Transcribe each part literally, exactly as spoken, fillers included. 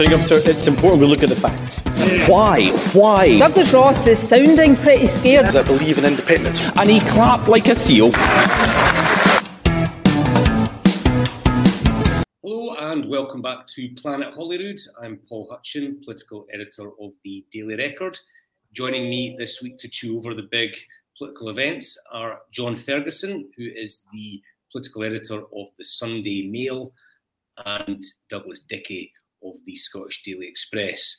I think it's important we look at the facts. Why? Why? Douglas Ross is sounding pretty scared. Because I believe in independence. And he clapped like a seal. Hello and welcome back to Planet Holyrood. I'm Paul Hutcheon, political editor of the Daily Record. Joining me this week to chew over the big political events are John Ferguson, who is the political editor of the Sunday Mail, and Douglas Dickie of the Scottish Daily Express.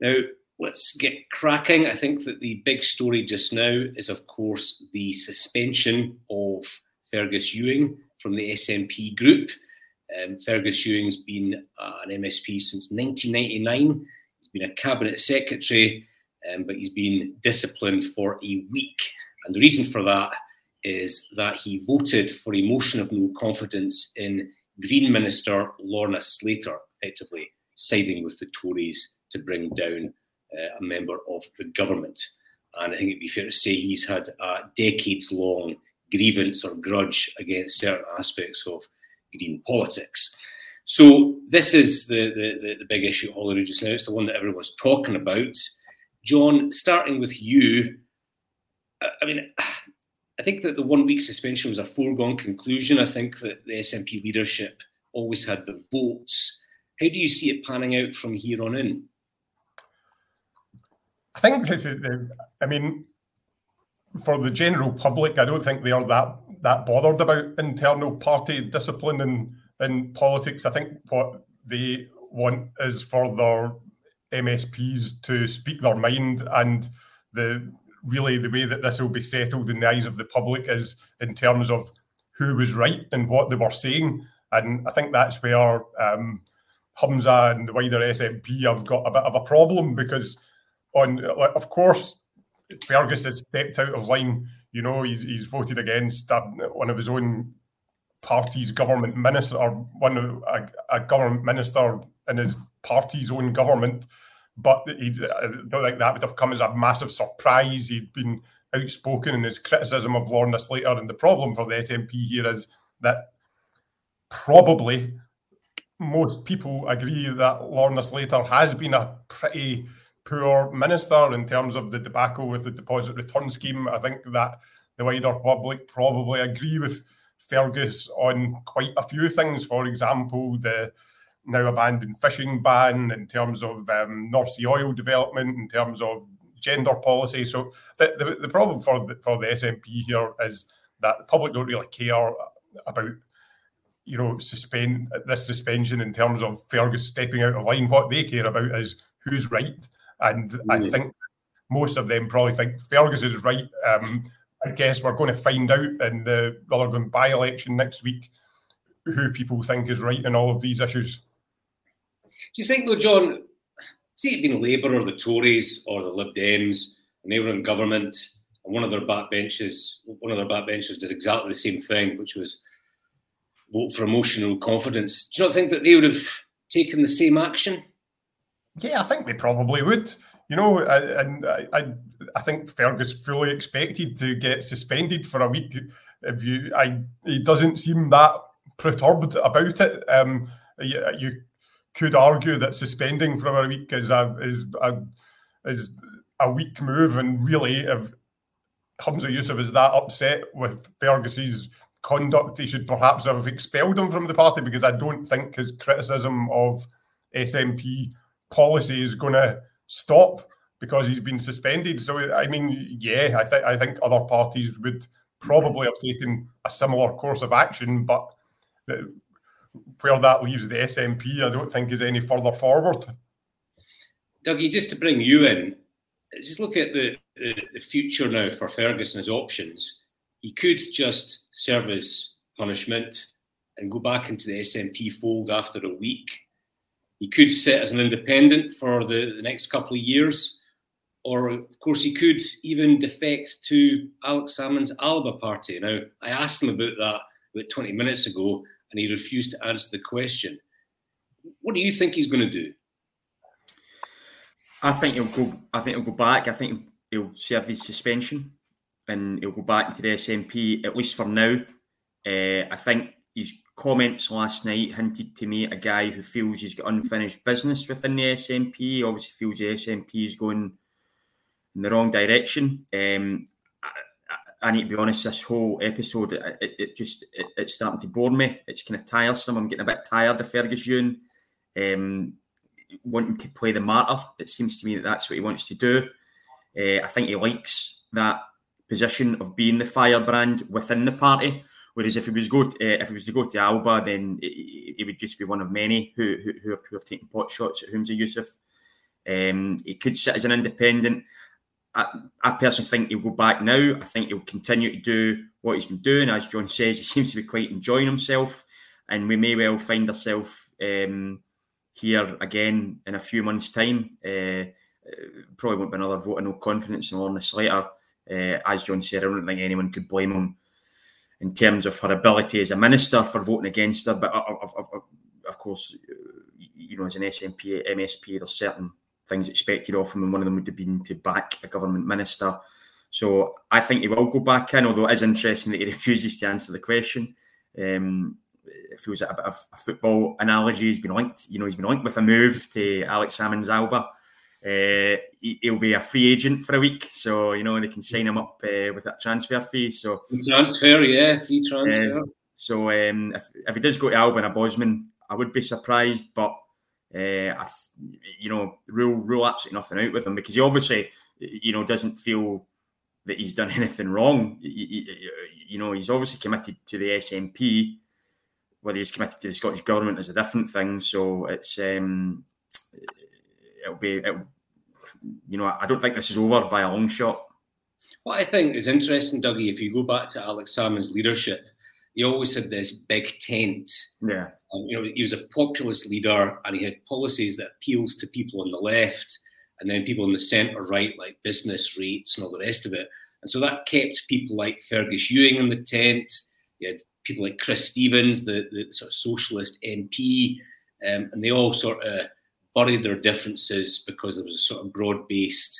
Now, let's get cracking. I think that the big story just now is, of course, the suspension of Fergus Ewing from the S N P group. Um, Fergus Ewing's been uh, an M S P since nineteen ninety-nine. He's been a cabinet secretary, um, but he's been disciplined for a week. And the reason for that is that he voted for a motion of no confidence in Green Minister Lorna Slater, effectively siding with the Tories to bring down uh, a member of the government. And I think it'd be fair to say he's had a decades-long grievance or grudge against certain aspects of green politics. So this is the, the, the, the big issue at Holyrood just now. It's the one that everyone's talking about. John, starting with you, I mean, I think that the one-week suspension was a foregone conclusion. I think that the S N P leadership always had the votes. How do you see it panning out from here on in? I think, I mean, for the general public, I don't think they are that that bothered about internal party discipline in, in politics. I think what they want is for their M S Ps to speak their mind, and the really the way that this will be settled in the eyes of the public is in terms of who was right and what they were saying. And I think that's where um, Humza and the wider S N P have got a bit of a problem, because, on of course, Fergus has stepped out of line. You know, he's he's voted against uh, one of his own party's government minister, or one of a, a government minister in his party's own government. But he, I don't think that would have come as a massive surprise. He'd been outspoken in his criticism of Lorna Slater, and the problem for the S N P here is that probably most people agree that Lorna Slater has been a pretty poor minister in terms of the debacle with the deposit return scheme. I think that the wider public probably agree with Fergus on quite a few things. For example, the now abandoned fishing ban, in terms of um, North Sea oil development, in terms of gender policy. So the, the, the problem for the, for the S N P here is that the public don't really care about, you know, suspend this suspension in terms of Fergus stepping out of line. What they care about is who's right, and mm-hmm. I think most of them probably think Fergus is right. Um, I guess we're going to find out in the Rutherglen by-election next week who people think is right in all of these issues. Do you think, though, John? See, it been Labour or the Tories or the Lib Dems, and they were in government, and one of their backbenchers, one of their backbenchers did exactly the same thing, which was vote for emotional confidence. Do you not think that they would have taken the same action? Yeah, I think they probably would. You know, and I, I, I think Fergus fully expected to get suspended for a week. If you, I, he doesn't seem that perturbed about it. Um, you, you could argue that suspending for a week is a is a is a weak move, and really, if Humza Yousaf is that upset with Fergus's conduct, he should perhaps have expelled him from the party, because I don't think his criticism of S N P policy is going to stop because he's been suspended. So, I mean, yeah, I think I think other parties would probably have taken a similar course of action, but the, where that leaves the S N P, I don't think is any further forward. Dougie, just to bring you in, just look at the, the, the future now for Ferguson's options. He could just serve his punishment and go back into the S N P fold after a week. He could sit as an independent for the, the next couple of years. Or, of course, he could even defect to Alex Salmond's Alba party. Now, I asked him about that about twenty minutes ago, and he refused to answer the question. What do you think he's going to do? I think he'll go, I think he'll go back. I think he'll serve his suspension, and he'll go back into the S N P, at least for now. Uh, I think he's comments last night hinted to me a guy who feels he's got unfinished business within the S N P, obviously feels the S N P is going in the wrong direction. Um, I, I, I need to be honest, this whole episode, it, it, it just, it, it's starting to bore me. It's kind of tiresome. I'm getting a bit tired of Fergus Ewing um, wanting to play the martyr. It seems to me that that's what he wants to do. Uh, I think he likes that position of being the firebrand within the party. Whereas if he was go to, uh, if he was to go to Alba, then he, he would just be one of many who who, who, are, who are taking pot shots at Humza Yousaf. Um, he could sit as an independent. I, I personally think he'll go back now. I think he'll continue to do what he's been doing. As John says, he seems to be quite enjoying himself, and we may well find ourselves um, here again in a few months' time. Uh, probably won't be another vote of no confidence in Lorna Slater. Uh, as John said, I don't think anyone could blame him in terms of her ability as a minister for voting against her. But of, of, of, of course, you know, as an S N P, M S P, there's certain things expected of him, and one of them would have been to back a government minister. So I think he will go back in, although it is interesting that he refuses to answer the question. Um, it feels like a bit of a football analogy. He's been linked, you know, he's been linked with a move to Alex Salmond's Alba. Uh, he, he'll be a free agent for a week, so you know they can sign him up uh, with that transfer fee. So transfer, yeah, free transfer. Uh, so um, if if he does go to Alba and a Bosman, I would be surprised, but uh, I, you know, rule rule absolutely nothing out with him, because he obviously, you know, doesn't feel that he's done anything wrong. He, he, you know, he's obviously committed to the S N P. Whether he's committed to the Scottish government is a different thing. So it's. Um, It'll be, it'll, you know, I don't think this is over by a long shot. What I think is interesting, Dougie, if you go back to Alex Salmond's leadership, he always had this big tent. Yeah. Um, you know, he was a populist leader, and he had policies that appealed to people on the left, and then people on the centre right, like business rates and all the rest of it. And so that kept people like Fergus Ewing in the tent. You had people like Chris Stevens, the, the sort of socialist M P, um, and they all sort of buried their differences because there was a sort of broad-based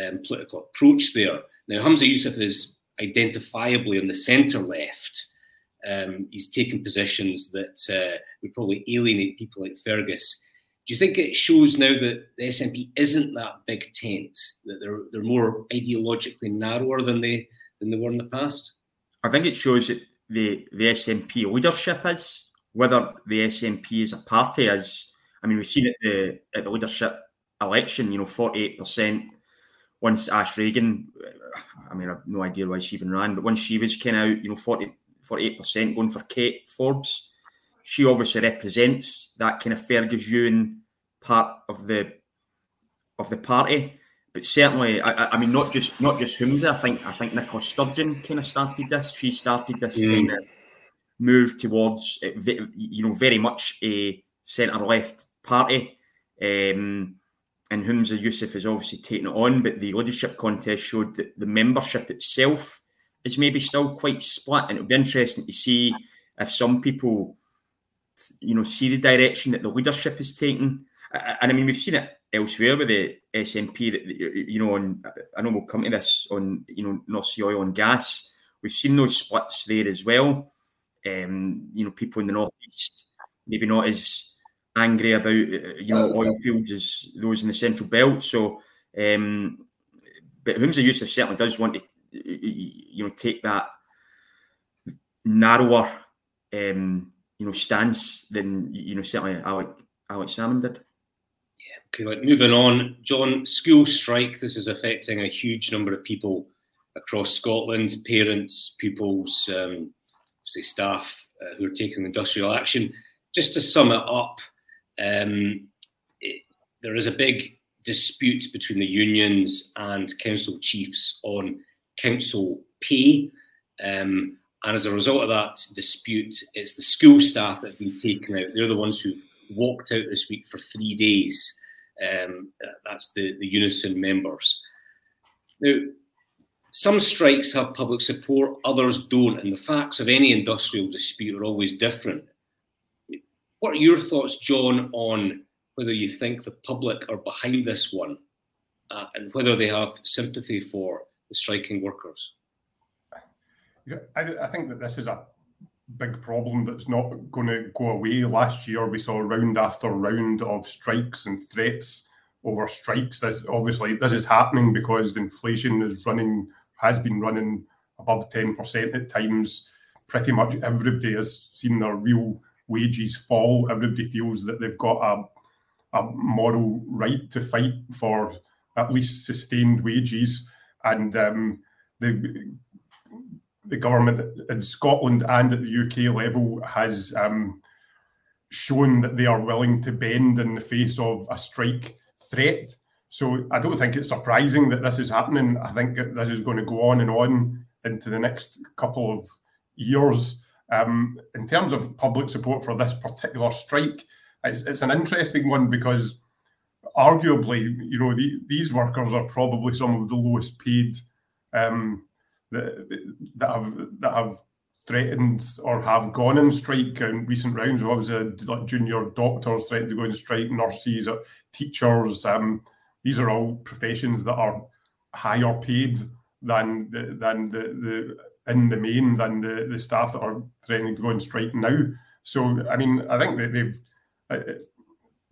um, political approach there. Now, Humza Yousaf is identifiably on the centre-left. Um, he's taken positions that uh, would probably alienate people like Fergus. Do you think it shows now that the S N P isn't that big tent, that they're they're more ideologically narrower than they than they were in the past? I think it shows that the, the S N P leadership is, whether the S N P as a party is. I mean, we've seen at the at the leadership election, you know, forty-eight percent once Ash Reagan, I mean, I've no idea why she even ran, but once she was kind of out, you know, forty, forty-eight percent going for Kate Forbes. She obviously represents that kind of Fergus Ewing part of the of the party. But certainly, I, I mean, not just not just Humza. I think I think Nicola Sturgeon kind of started this. She started this mm. kind of move towards, you know, very much a centre-left party, um, and Humza Yousaf is obviously taking it on, but the leadership contest showed that the membership itself is maybe still quite split, and it'll be interesting to see if some people, you know, see the direction that the leadership is taking. And I mean, we've seen it elsewhere with the S N P, that, you know, on, I know we'll come to this on, you know, North Sea oil and gas. We've seen those splits there as well. Um, you know, people in the North East maybe not as angry about, you know, oil fields as those in the central belt. So, um, but Humza Yousaf certainly does want to, you know, take that narrower, um, you know, stance than, you know, certainly Alex, Alex Salmond did. Yeah. Okay. Like moving on, John, school strike. This is affecting a huge number of people across Scotland: parents, pupils, um, say staff uh, who are taking industrial action. Just to sum it up. Um, it, there is a big dispute between the unions and council chiefs on council pay. Um, and as a result of that dispute, it's the school staff that have been taken out. They're the ones who've walked out this week for three days. Um, that's the, the Unison members. Now, some strikes have public support, others don't. And the facts of any industrial dispute are always different. What are your thoughts, John, on whether you think the public are behind this one uh, and whether they have sympathy for the striking workers? I, I think that this is a big problem that's not going to go away. Last year, we saw round after round of strikes and threats over strikes. This, obviously, this is happening because inflation is running, has been running above ten percent at times. Pretty much everybody has seen their real wages fall. Everybody feels that they've got a a moral right to fight for at least sustained wages. And um, the the government in Scotland and at the U K level has um, shown that they are willing to bend in the face of a strike threat. So I don't think it's surprising that this is happening. I think this is going to go on and on into the next couple of years. Um, in terms of public support for this particular strike, it's, it's an interesting one because arguably, you know, the, these workers are probably some of the lowest paid um, that, that have that have threatened or have gone on strike in recent rounds. We've obviously had junior doctors threatened to go on strike, nurses, teachers. Um, these are all professions that are higher paid than the, than the, the in the main than the, the staff that are threatening to go on strike now. So, I mean, I think that they've uh,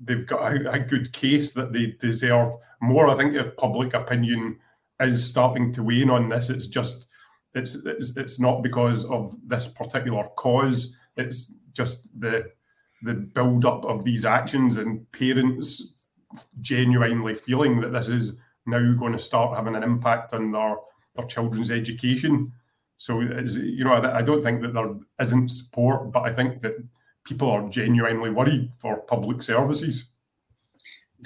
they've got a, a good case that they deserve more. I think if public opinion is starting to weigh in on this, it's just it's it's, it's not because of this particular cause. It's just the the build up of these actions and parents genuinely feeling that this is now going to start having an impact on their their children's education. So, you know, I don't think that there isn't support, but I think that people are genuinely worried for public services.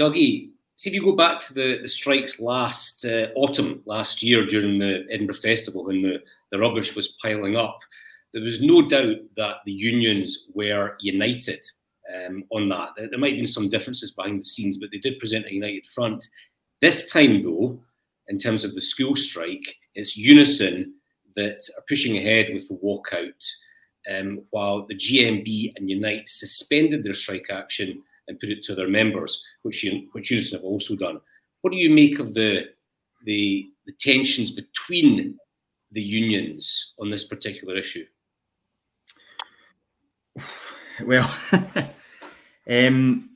Dougie, see if you go back to the, the strikes last uh, autumn, last year during the Edinburgh Festival, when the, the rubbish was piling up, there was no doubt that the unions were united um, on that. There, there might have been some differences behind the scenes, but they did present a united front. This time, though, in terms of the school strike, it's Unison that are pushing ahead with the walkout, um, while the G M B and Unite suspended their strike action and put it to their members, which, which Unison have also done. What do you make of the, the the tensions between the unions on this particular issue? Well, um,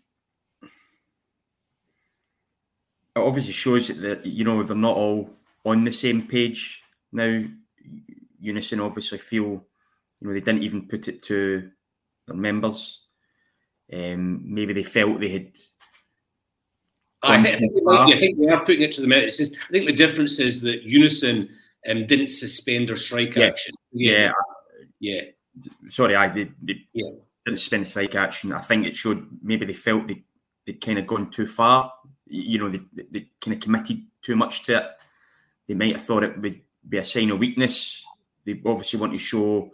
it obviously shows that, you know, they're not all on the same page now. Unison obviously feel, you know, they didn't even put it to their members. Um, maybe they felt they had. I think, I think they are putting it to the members. It's just, I think the difference is that Unison um, didn't suspend their strike yeah. action. Yeah. yeah, yeah. Sorry, I they, they yeah. didn't suspend the strike action. I think it showed maybe they felt they they'd kind of gone too far. You know, they they kind of committed too much to it. They might have thought it would be a sign of weakness. They obviously want to show,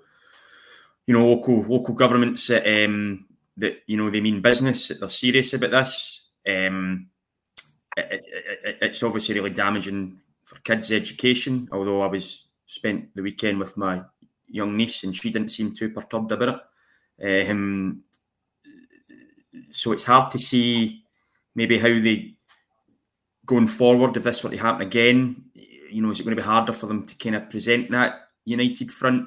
you know, local local governments that, um, that you know, they mean business, that they're serious about this. Um, it, it, it's obviously really damaging for kids' education, although I was spent the weekend with my young niece and she didn't seem too perturbed about it. Um, so it's hard to see maybe how they, going forward, if this were to happen again, you know, is it going to be harder for them to kind of present that united front?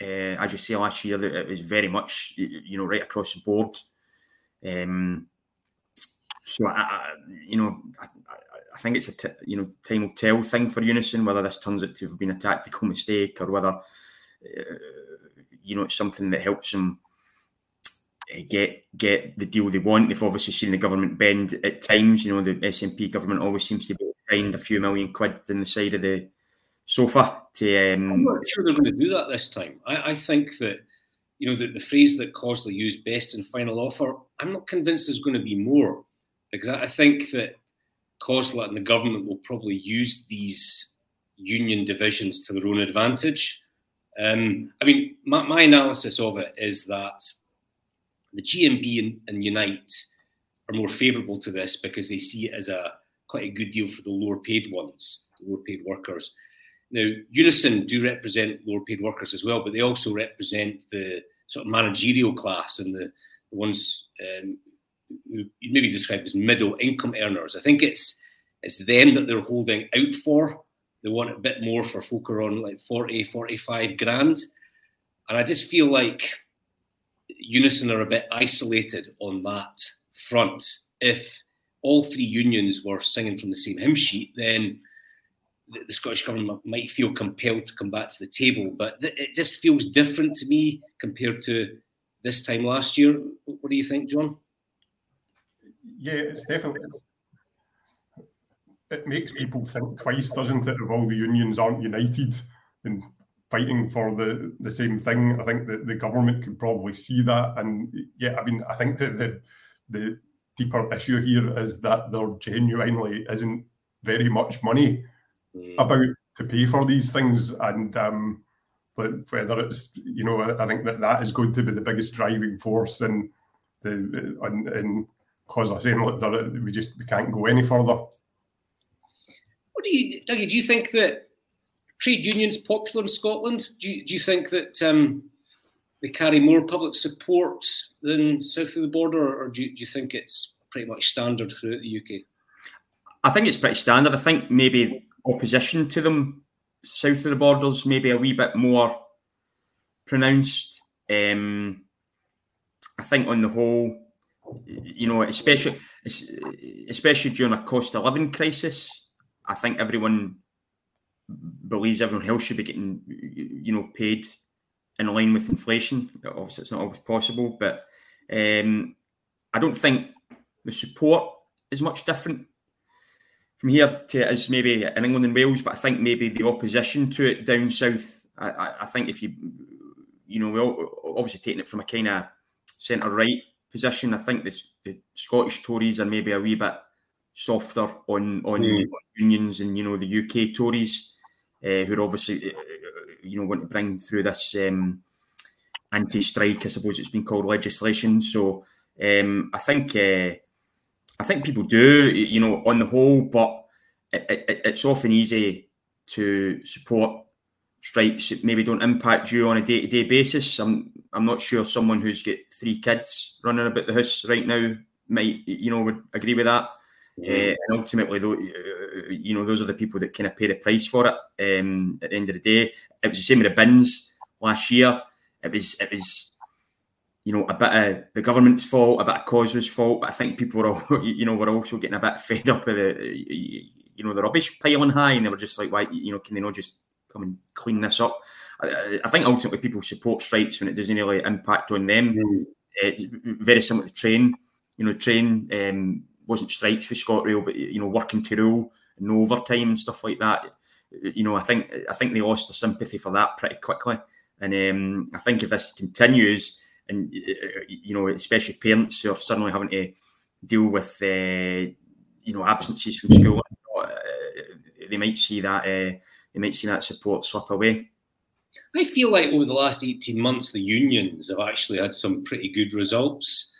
Uh, as you say, last year it was very much, you know, right across the board. Um, so, I, I, you know, I, I think it's a t- you know time will tell thing for Unison, whether this turns out to have been a tactical mistake or whether uh, you know, it's something that helps them uh, get get the deal they want. They've obviously seen the government bend at times. You know, the S N P government always seems to be find a few million quid in the side of the sofa to. Um, I'm not sure they're going to do that this time. I, I think that, you know, the, the phrase that Cosla used, best and final offer, I'm not convinced there's going to be more, because I, I think that Cosla and the government will probably use these union divisions to their own advantage. Um, I mean, my, my analysis of it is that the G M B and, and Unite are more favourable to this because they see it as a quite a good deal for the lower paid ones, the lower paid workers. Now, Unison do represent lower paid workers as well, but they also represent the sort of managerial class and the, the ones um, who you maybe describe as middle income earners. I think it's it's them that they're holding out for. They want a bit more for folk who are on like forty, forty-five grand. And I just feel like Unison are a bit isolated on that front. If all three unions were singing from the same hymn sheet, then the Scottish Government might feel compelled to come back to the table. But it just feels different to me compared to this time last year. What do you think, John? Yeah, it's definitely... It makes people think twice, doesn't it, if all the unions aren't united and fighting for the, the same thing. I think that the government can probably see that. And yeah, I mean, I think that the, the deeper issue here is that there genuinely isn't very much money mm. about to pay for these things. And um, whether it's, you know, I think that that is going to be the biggest driving force in the, in, in Cosla saying, look, there, we just we can't go any further. What do you, Dougie, do you think that trade unions popular in Scotland? Do you, do you think that um, they carry more public support than south of the border, or do you, do you think it's pretty much standard throughout the U K? I think it's pretty standard. I think maybe opposition to them south of the border's maybe a wee bit more pronounced. Um, I think on the whole, you know, especially especially during a cost of living crisis, I think everyone believes everyone else should be getting, you know, paid in line with inflation. Obviously, it's not always possible, but um, I don't think the support is much different from here to it is maybe in England and Wales. But I think maybe the opposition to it down south. I, I think if you, you know, we're obviously taking it from a kind of centre right position. I think the, the Scottish Tories are maybe a wee bit softer on on mm. unions, and you know the U K Tories, uh, who are obviously uh, you know want to bring through this um, anti-strike, I suppose it's been called, legislation. So um, I think uh, I think people do, you know, on the whole, but it, it, it's often easy to support strikes that maybe don't impact you on a day-to-day basis. I'm I'm not sure someone who's got three kids running about the house right now might, you know, would agree with that. Uh, and ultimately, though, you know, those are the people that kind of pay the price for it. Um, at the end of the day, it was the same with the bins last year. It was, it was, you know, a bit of the government's fault, a bit of Cosla's fault. But I think people were, all, you know, were also getting a bit fed up with the, you know, the rubbish piling high, and they were just like, why, you know, can they not just come and clean this up? I, I think ultimately people support strikes when it doesn't really impact on them. Mm. It's very similar to train, you know, train. Um, wasn't strikes with ScotRail, but, you know, working to rule and no overtime and stuff like that. You know, I think I think they lost their sympathy for that pretty quickly. And um, I think if this continues, and, you know, especially parents who are suddenly having to deal with, uh, you know, absences from school, uh, they might see that uh, they might see that support slip away. I feel like over the last eighteen months, the unions have actually had some pretty good results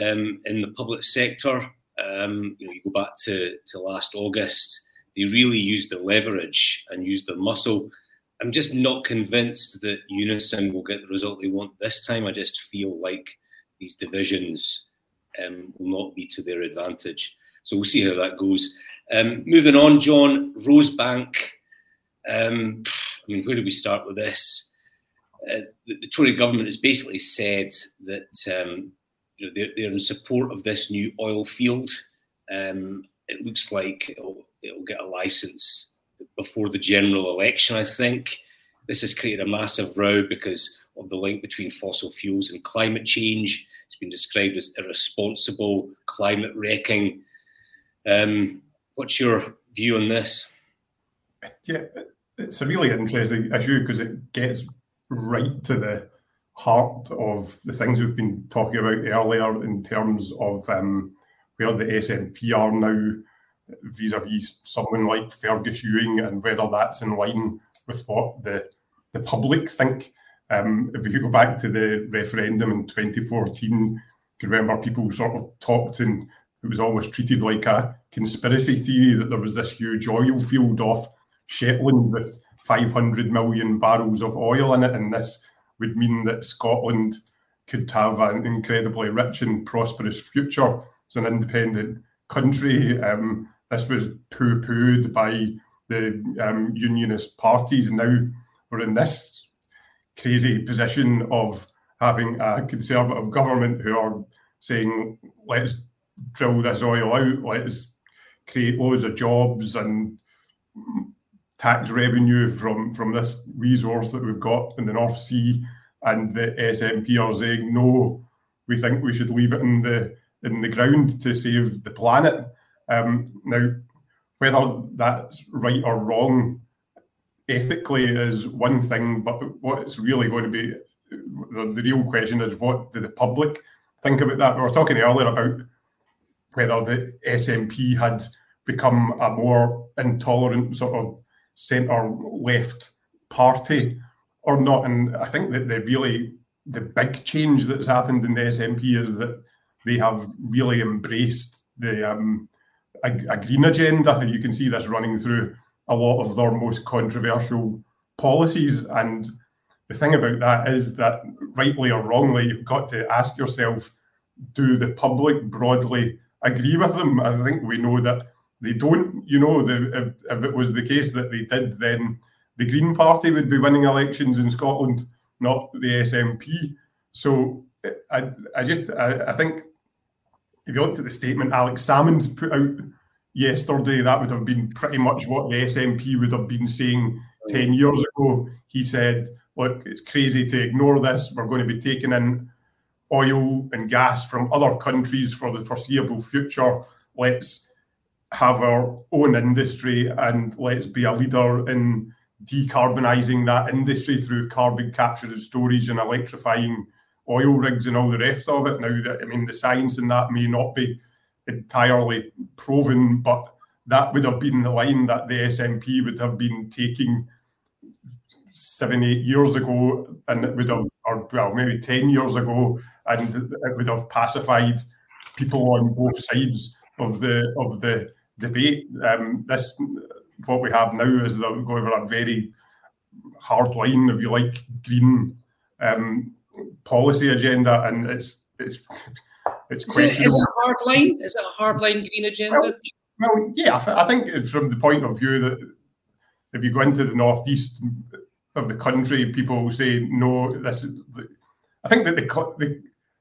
um, in the public sector. Um, you know, you go back to, to last August, they really used their leverage and used their muscle. I'm just not convinced that Unison will get the result they want this time. I just feel like these divisions um, will not be to their advantage. So we'll see how that goes. Um, moving on, John, Rosebank. Um, I mean, where do we start with this? Uh, the, the Tory government has basically said that... Um, You know, they're, they're in support of this new oil field. Um, it looks like it'll, it'll get a licence before the general election, I think. This has created a massive row because of the link between fossil fuels and climate change. It's been described as irresponsible, climate wrecking. Um, what's your view on this? Yeah, it's a really interesting issue because it gets right to the heart of the things we've been talking about earlier in terms of um, where the S N P are now vis-a-vis someone like Fergus Ewing and whether that's in line with what the, the public think. Um, if you go back to the referendum in twenty fourteen, you can remember people sort of talked and it was almost treated like a conspiracy theory that there was this huge oil field off Shetland with five hundred million barrels of oil in it, and this would mean that Scotland could have an incredibly rich and prosperous future as an independent country. Um, this was poo-pooed by the um, unionist parties. Now we're in this crazy position of having a Conservative government who are saying, let's drill this oil out, let's create loads of jobs and tax revenue from, from this resource that we've got in the North Sea, and the S N P are saying, no, we think we should leave it in the in the ground to save the planet. Um, now, whether that's right or wrong ethically is one thing, but what's really going to be the, the real question is, what do the public think about that? We were talking earlier about whether the S N P had become a more intolerant sort of centre-left party or not, and I think that they really, the big change that's happened in the S N P is that they have really embraced the um, a, a green agenda, and you can see this running through a lot of their most controversial policies. And the thing about that is that, rightly or wrongly, you've got to ask yourself, do the public broadly agree with them? I think we know that they don't. You know, the, if, if it was the case that they did, then the Green Party would be winning elections in Scotland, not the S N P. So I, I just, I, I think if you looked at the statement Alex Salmond put out yesterday, that would have been pretty much what the S N P would have been saying ten years ago. He said, look, it's crazy to ignore this. We're going to be taking in oil and gas from other countries for the foreseeable future. Let's have our own industry and let's be a leader in decarbonising that industry through carbon capture and storage and electrifying oil rigs and all the rest of it. Now, that I mean, the science in that may not be entirely proven, but that would have been the line that the S N P would have been taking seven, eight years ago, and it would have, or well, maybe ten years ago, and it would have pacified people on both sides of the of the debate. Um, this, what we have now is that we go over a very hard line, if you like, green um, policy agenda, and it's it's it's questionable. Is it, is it a hard line? Is it a hard line green agenda? Well, well yeah, I, th- I think from the point of view that if you go into the northeast of the country, people will say, no, this is the, I think that the,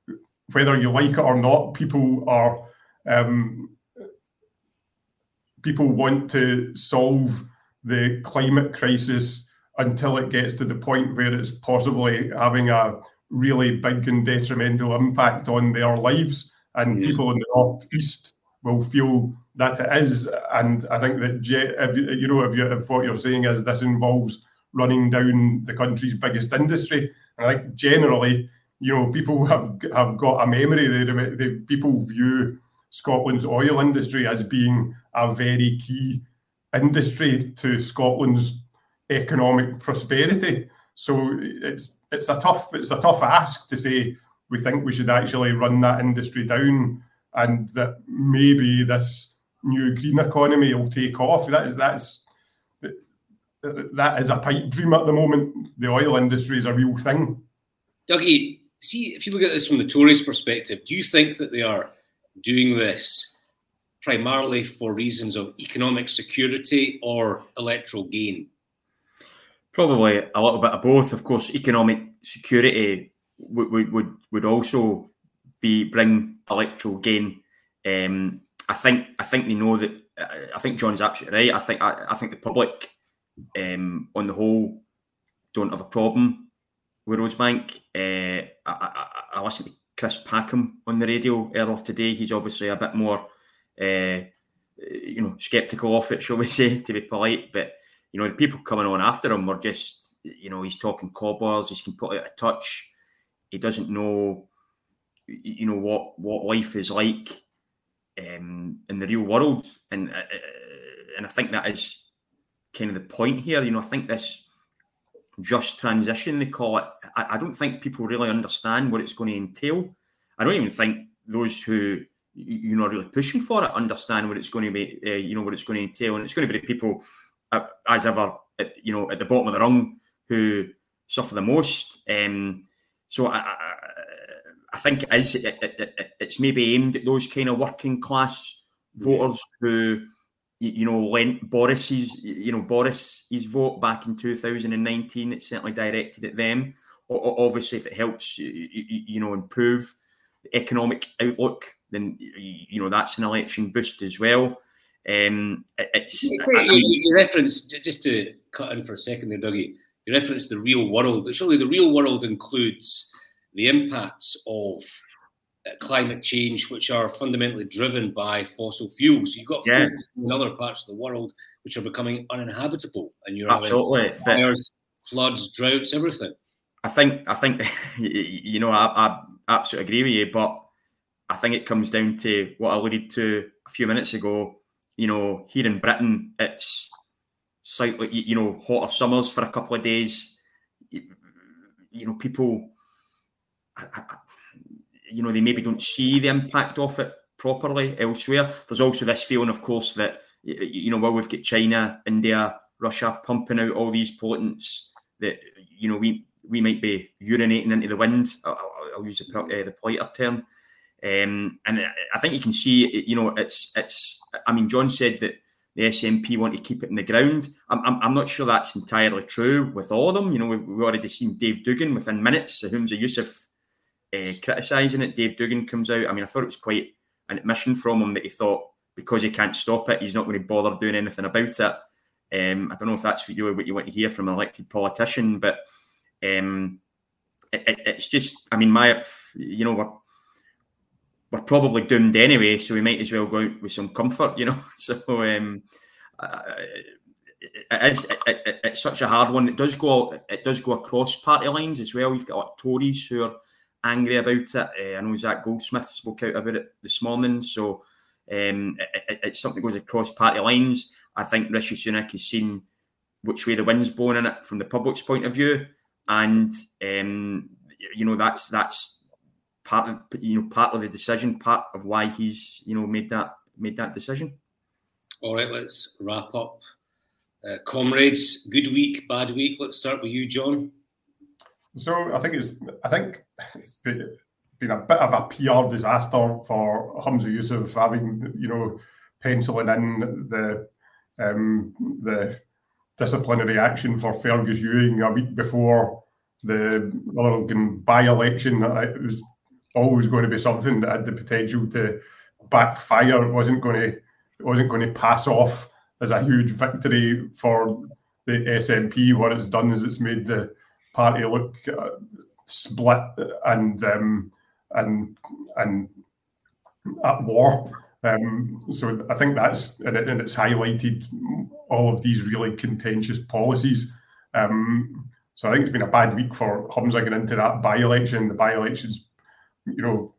the whether you like it or not, people are um, people want to solve the climate crisis until it gets to the point where it's possibly having a really big and detrimental impact on their lives, and yes, people in the northeast will feel that it is. And I think that if, you know, if, you, if what you're saying is this involves running down the country's biggest industry, and I think generally, you know, people have have got a memory. They, they people view Scotland's oil industry as being a very key industry to Scotland's economic prosperity. So it's it's a tough it's a tough ask to say we think we should actually run that industry down, and that maybe this new green economy will take off. That is that's. That is a pipe dream at the moment. The oil industry is a real thing. Dougie, see, if you look at this from the Tories' perspective, do you think that they are doing this primarily for reasons of economic security or electoral gain? Probably a little bit of both. Of course, economic security would would, would also be bring electoral gain. Um, I think I think they know that. I think John's absolutely right. I think I, I think the public, Um, on the whole, don't have a problem with Rosebank. Uh, I, I, I listened to Chris Packham on the radio earlier today. He's obviously a bit more, uh, you know, sceptical of it, shall we say, to be polite. But, you know, the people coming on after him were just, you know, he's talking cobblers, he's completely out of touch. He doesn't know, you know, what, what life is like um, in the real world. And, uh, and I think that is kind of the point here. You know, I think this just transition, they call it, I, I don't think people really understand what it's going to entail. I don't even think those who, you know, are really pushing for it understand what it's going to be, uh, you know, what it's going to entail. And it's going to be the people, uh, as ever, at, you know, at the bottom of the rung who suffer the most. Um, so I, I, I think it is, it, it, it, it's maybe aimed at those kind of working class voters who, you know, lent Boris's, you know, Boris's vote back in two thousand nineteen. It's certainly directed at them. obviously, if it helps, you know, improve the economic outlook, then, you know, that's an election boost as well. Um, it's, you, you referenced, just to cut in for a second there, Dougie, you referenced the real world, but surely the real world includes the impacts of climate change, which are fundamentally driven by fossil fuels. You've got yeah. fuels in other parts of the world which are becoming uninhabitable, and you're Absolutely. having fires, floods, droughts, everything. I think, I think, you know, I, I absolutely agree with you, but I think it comes down to what I alluded to a few minutes ago. You know, here in Britain, it's slightly, you know, hotter summers for a couple of days. You know, people, I, I, you know, they maybe don't see the impact of it properly elsewhere. There's also this feeling, of course, that, you know, while we've got China, India, Russia pumping out all these pollutants, that, you know, we we might be urinating into the wind. I'll, I'll use the, uh, the politer term. Um, and I think you can see, you know, it's, it's. I mean, John said that the S N P want to keep it in the ground. I'm, I'm, I'm not sure that's entirely true with all of them. You know, we've, we've already seen Dave Doogan within minutes, Humza Yousaf uh, criticising it. Dave Doogan comes out. I mean, I thought it was quite an admission from him that he thought because he can't stop it, he's not going to bother doing anything about it. Um, I don't know if that's really what you want to hear from an elected politician, but um, it, it, it's just, I mean, my, you know, we're, we're probably doomed anyway, so we might as well go out with some comfort, you know. So um, uh, it is, it, it, it's such a hard one. It does go, it does go across party lines as well. You've got like Tories who are angry about it. Uh, I know Zach Goldsmith spoke out about it this morning. So um, it, it, it's something that goes across party lines. I think Rishi Sunak has seen which way the wind's blowing in it from the public's point of view, and um, you know that's that's. Part of, you know, part of the decision, part of why he's, you know, made that made that decision. All right, let's wrap up, uh, comrades. Good week, bad week. Let's start with you, John. So I think it's I think it's been, been a bit of a P R disaster for Humza Yousaf, having, you know, penciling in the um, the disciplinary action for Fergus Ewing a week before the Lorna by-election. It was always going to be something that had the potential to backfire. It wasn't going to, it wasn't going to pass off as a huge victory for the S N P. What it's done is it's made the party look uh, split and um, and and at war. Um, so I think that's and, it, and it's highlighted all of these really contentious policies. Um, so I think it's been a bad week for Humza getting into that by-election. The by-election's, you know,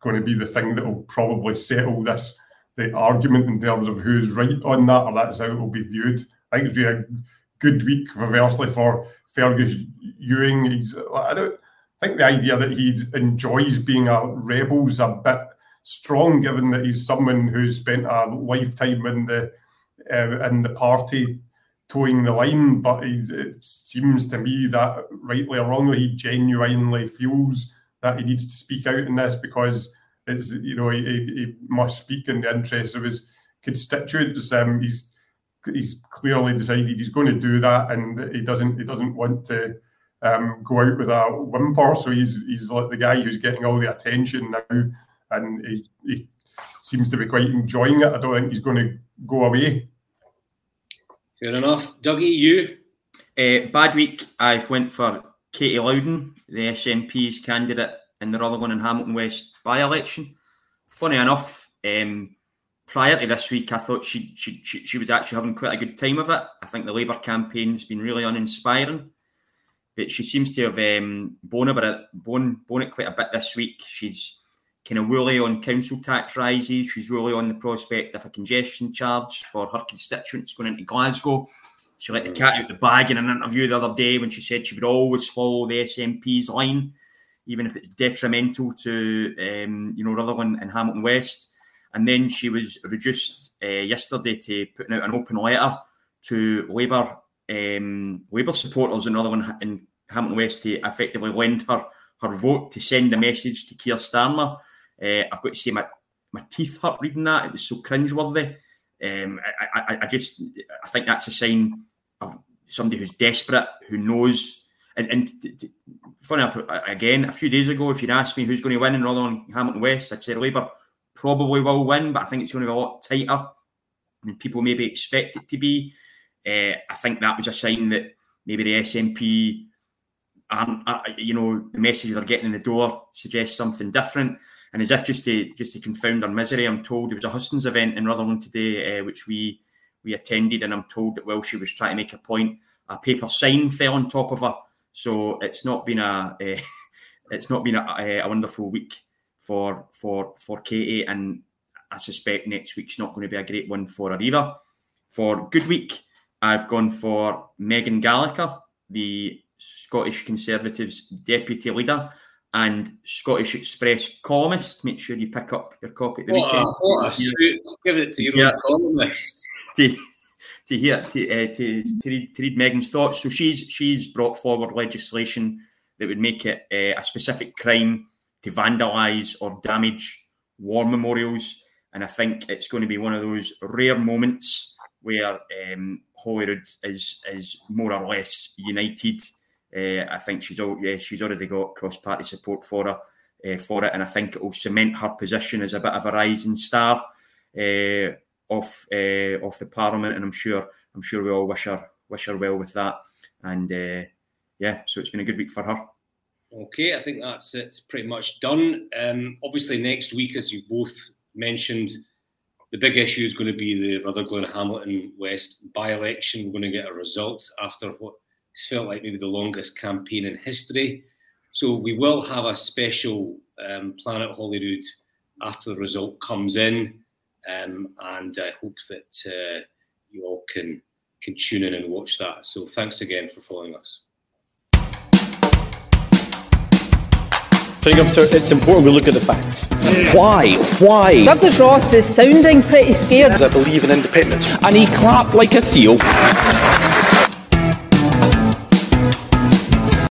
going to be the thing that will probably settle this, the argument in terms of who's right on that, or that's how it will be viewed. I think it's been a good week, reversely, for Fergus Ewing. He's, I don't I think the idea that he enjoys being a rebel is a bit strong, given that he's someone who's spent a lifetime in the uh, in the party towing the line. But he's, it seems to me that, rightly or wrongly, he genuinely feels that he needs to speak out in this, because it's, you know, he, he must speak in the interests of his constituents. Um, he's he's clearly decided he's going to do that, and he doesn't he doesn't want to um, go out with a whimper. So he's he's like the guy who's getting all the attention now, and he, he seems to be quite enjoying it. I don't think he's going to go away. Fair enough, Dougie. You uh, bad week. I've went for Katie Loudon, the S N P's candidate in the Rutherglen and Hamilton West by-election. Funny enough, um, prior to this week, I thought she, she she she was actually having quite a good time of it. I think the Labour campaign's been really uninspiring, but she seems to have um, blown, a, blown, blown it quite a bit this week. She's kind of woolly on council tax rises. She's woolly on the prospect of a congestion charge for her constituents going into Glasgow. She let the cat out the bag in an interview the other day when she said she would always follow the S N P's line, even if it's detrimental to, um, you know, Rutherglen and Hamilton West. And then she was reduced uh, yesterday to putting out an open letter to Labour um, Labour supporters in Rutherglen and Hamilton West to effectively lend her her vote to send a message to Keir Starmer. Uh, I've got to say, my, my teeth hurt reading that. It was so cringeworthy. Um, I, I, I just, I think that's a sign of somebody who's desperate, who knows. And, and t- t- funny enough, again, a few days ago, if you'd asked me who's going to win in Rutherglen and Hamilton West, I'd say Labour probably will win, but I think it's going to be a lot tighter than people maybe expect it to be. Uh, I think that was a sign that maybe the S N P aren't, uh, you know, the message they're getting in the door suggests something different. And as if just to just to confound our misery, I'm told there was a Hustons event in Rutherglen today, uh, which we we attended, and I'm told that while she was trying to make a point, a paper sign fell on top of her. So it's not been a uh, it's not been a, a, a wonderful week for for for Katie, and I suspect next week's not going to be a great one for her either. For Good Week, I've gone for Megan Gallagher, the Scottish Conservatives deputy leader and Scottish Express columnist. Make sure you pick up your copy at the what weekend. A, what a suit! Give it to your yeah. columnist to, to hear to, uh, to to read to read Megan's thoughts. So she's she's brought forward legislation that would make it uh, a specific crime to vandalise or damage war memorials, and I think it's going to be one of those rare moments where um, Holyrood is is more or less united. Uh, I think she's all, yeah, she's already got cross-party support for her uh, for it, and I think it will cement her position as a bit of a rising star uh, of uh, of the Parliament. And I'm sure I'm sure we all wish her wish her well with that. And uh, yeah, so it's been a good week for her. Okay, I think that's it. Pretty much done. Um, obviously, next week, as you both mentioned, the big issue is going to be the Rutherglen and Hamilton West by-election. We're going to get a result after what has felt like maybe the longest campaign in history. So we will have a special um, Planet Holyrood after the result comes in. Um, and I hope that uh, you all can, can tune in and watch that. So thanks again for following us. I think after, it's important we look at the facts. Yeah. Why? Why? Douglas Ross is sounding pretty scared. I believe in independence. And he clapped like a seal.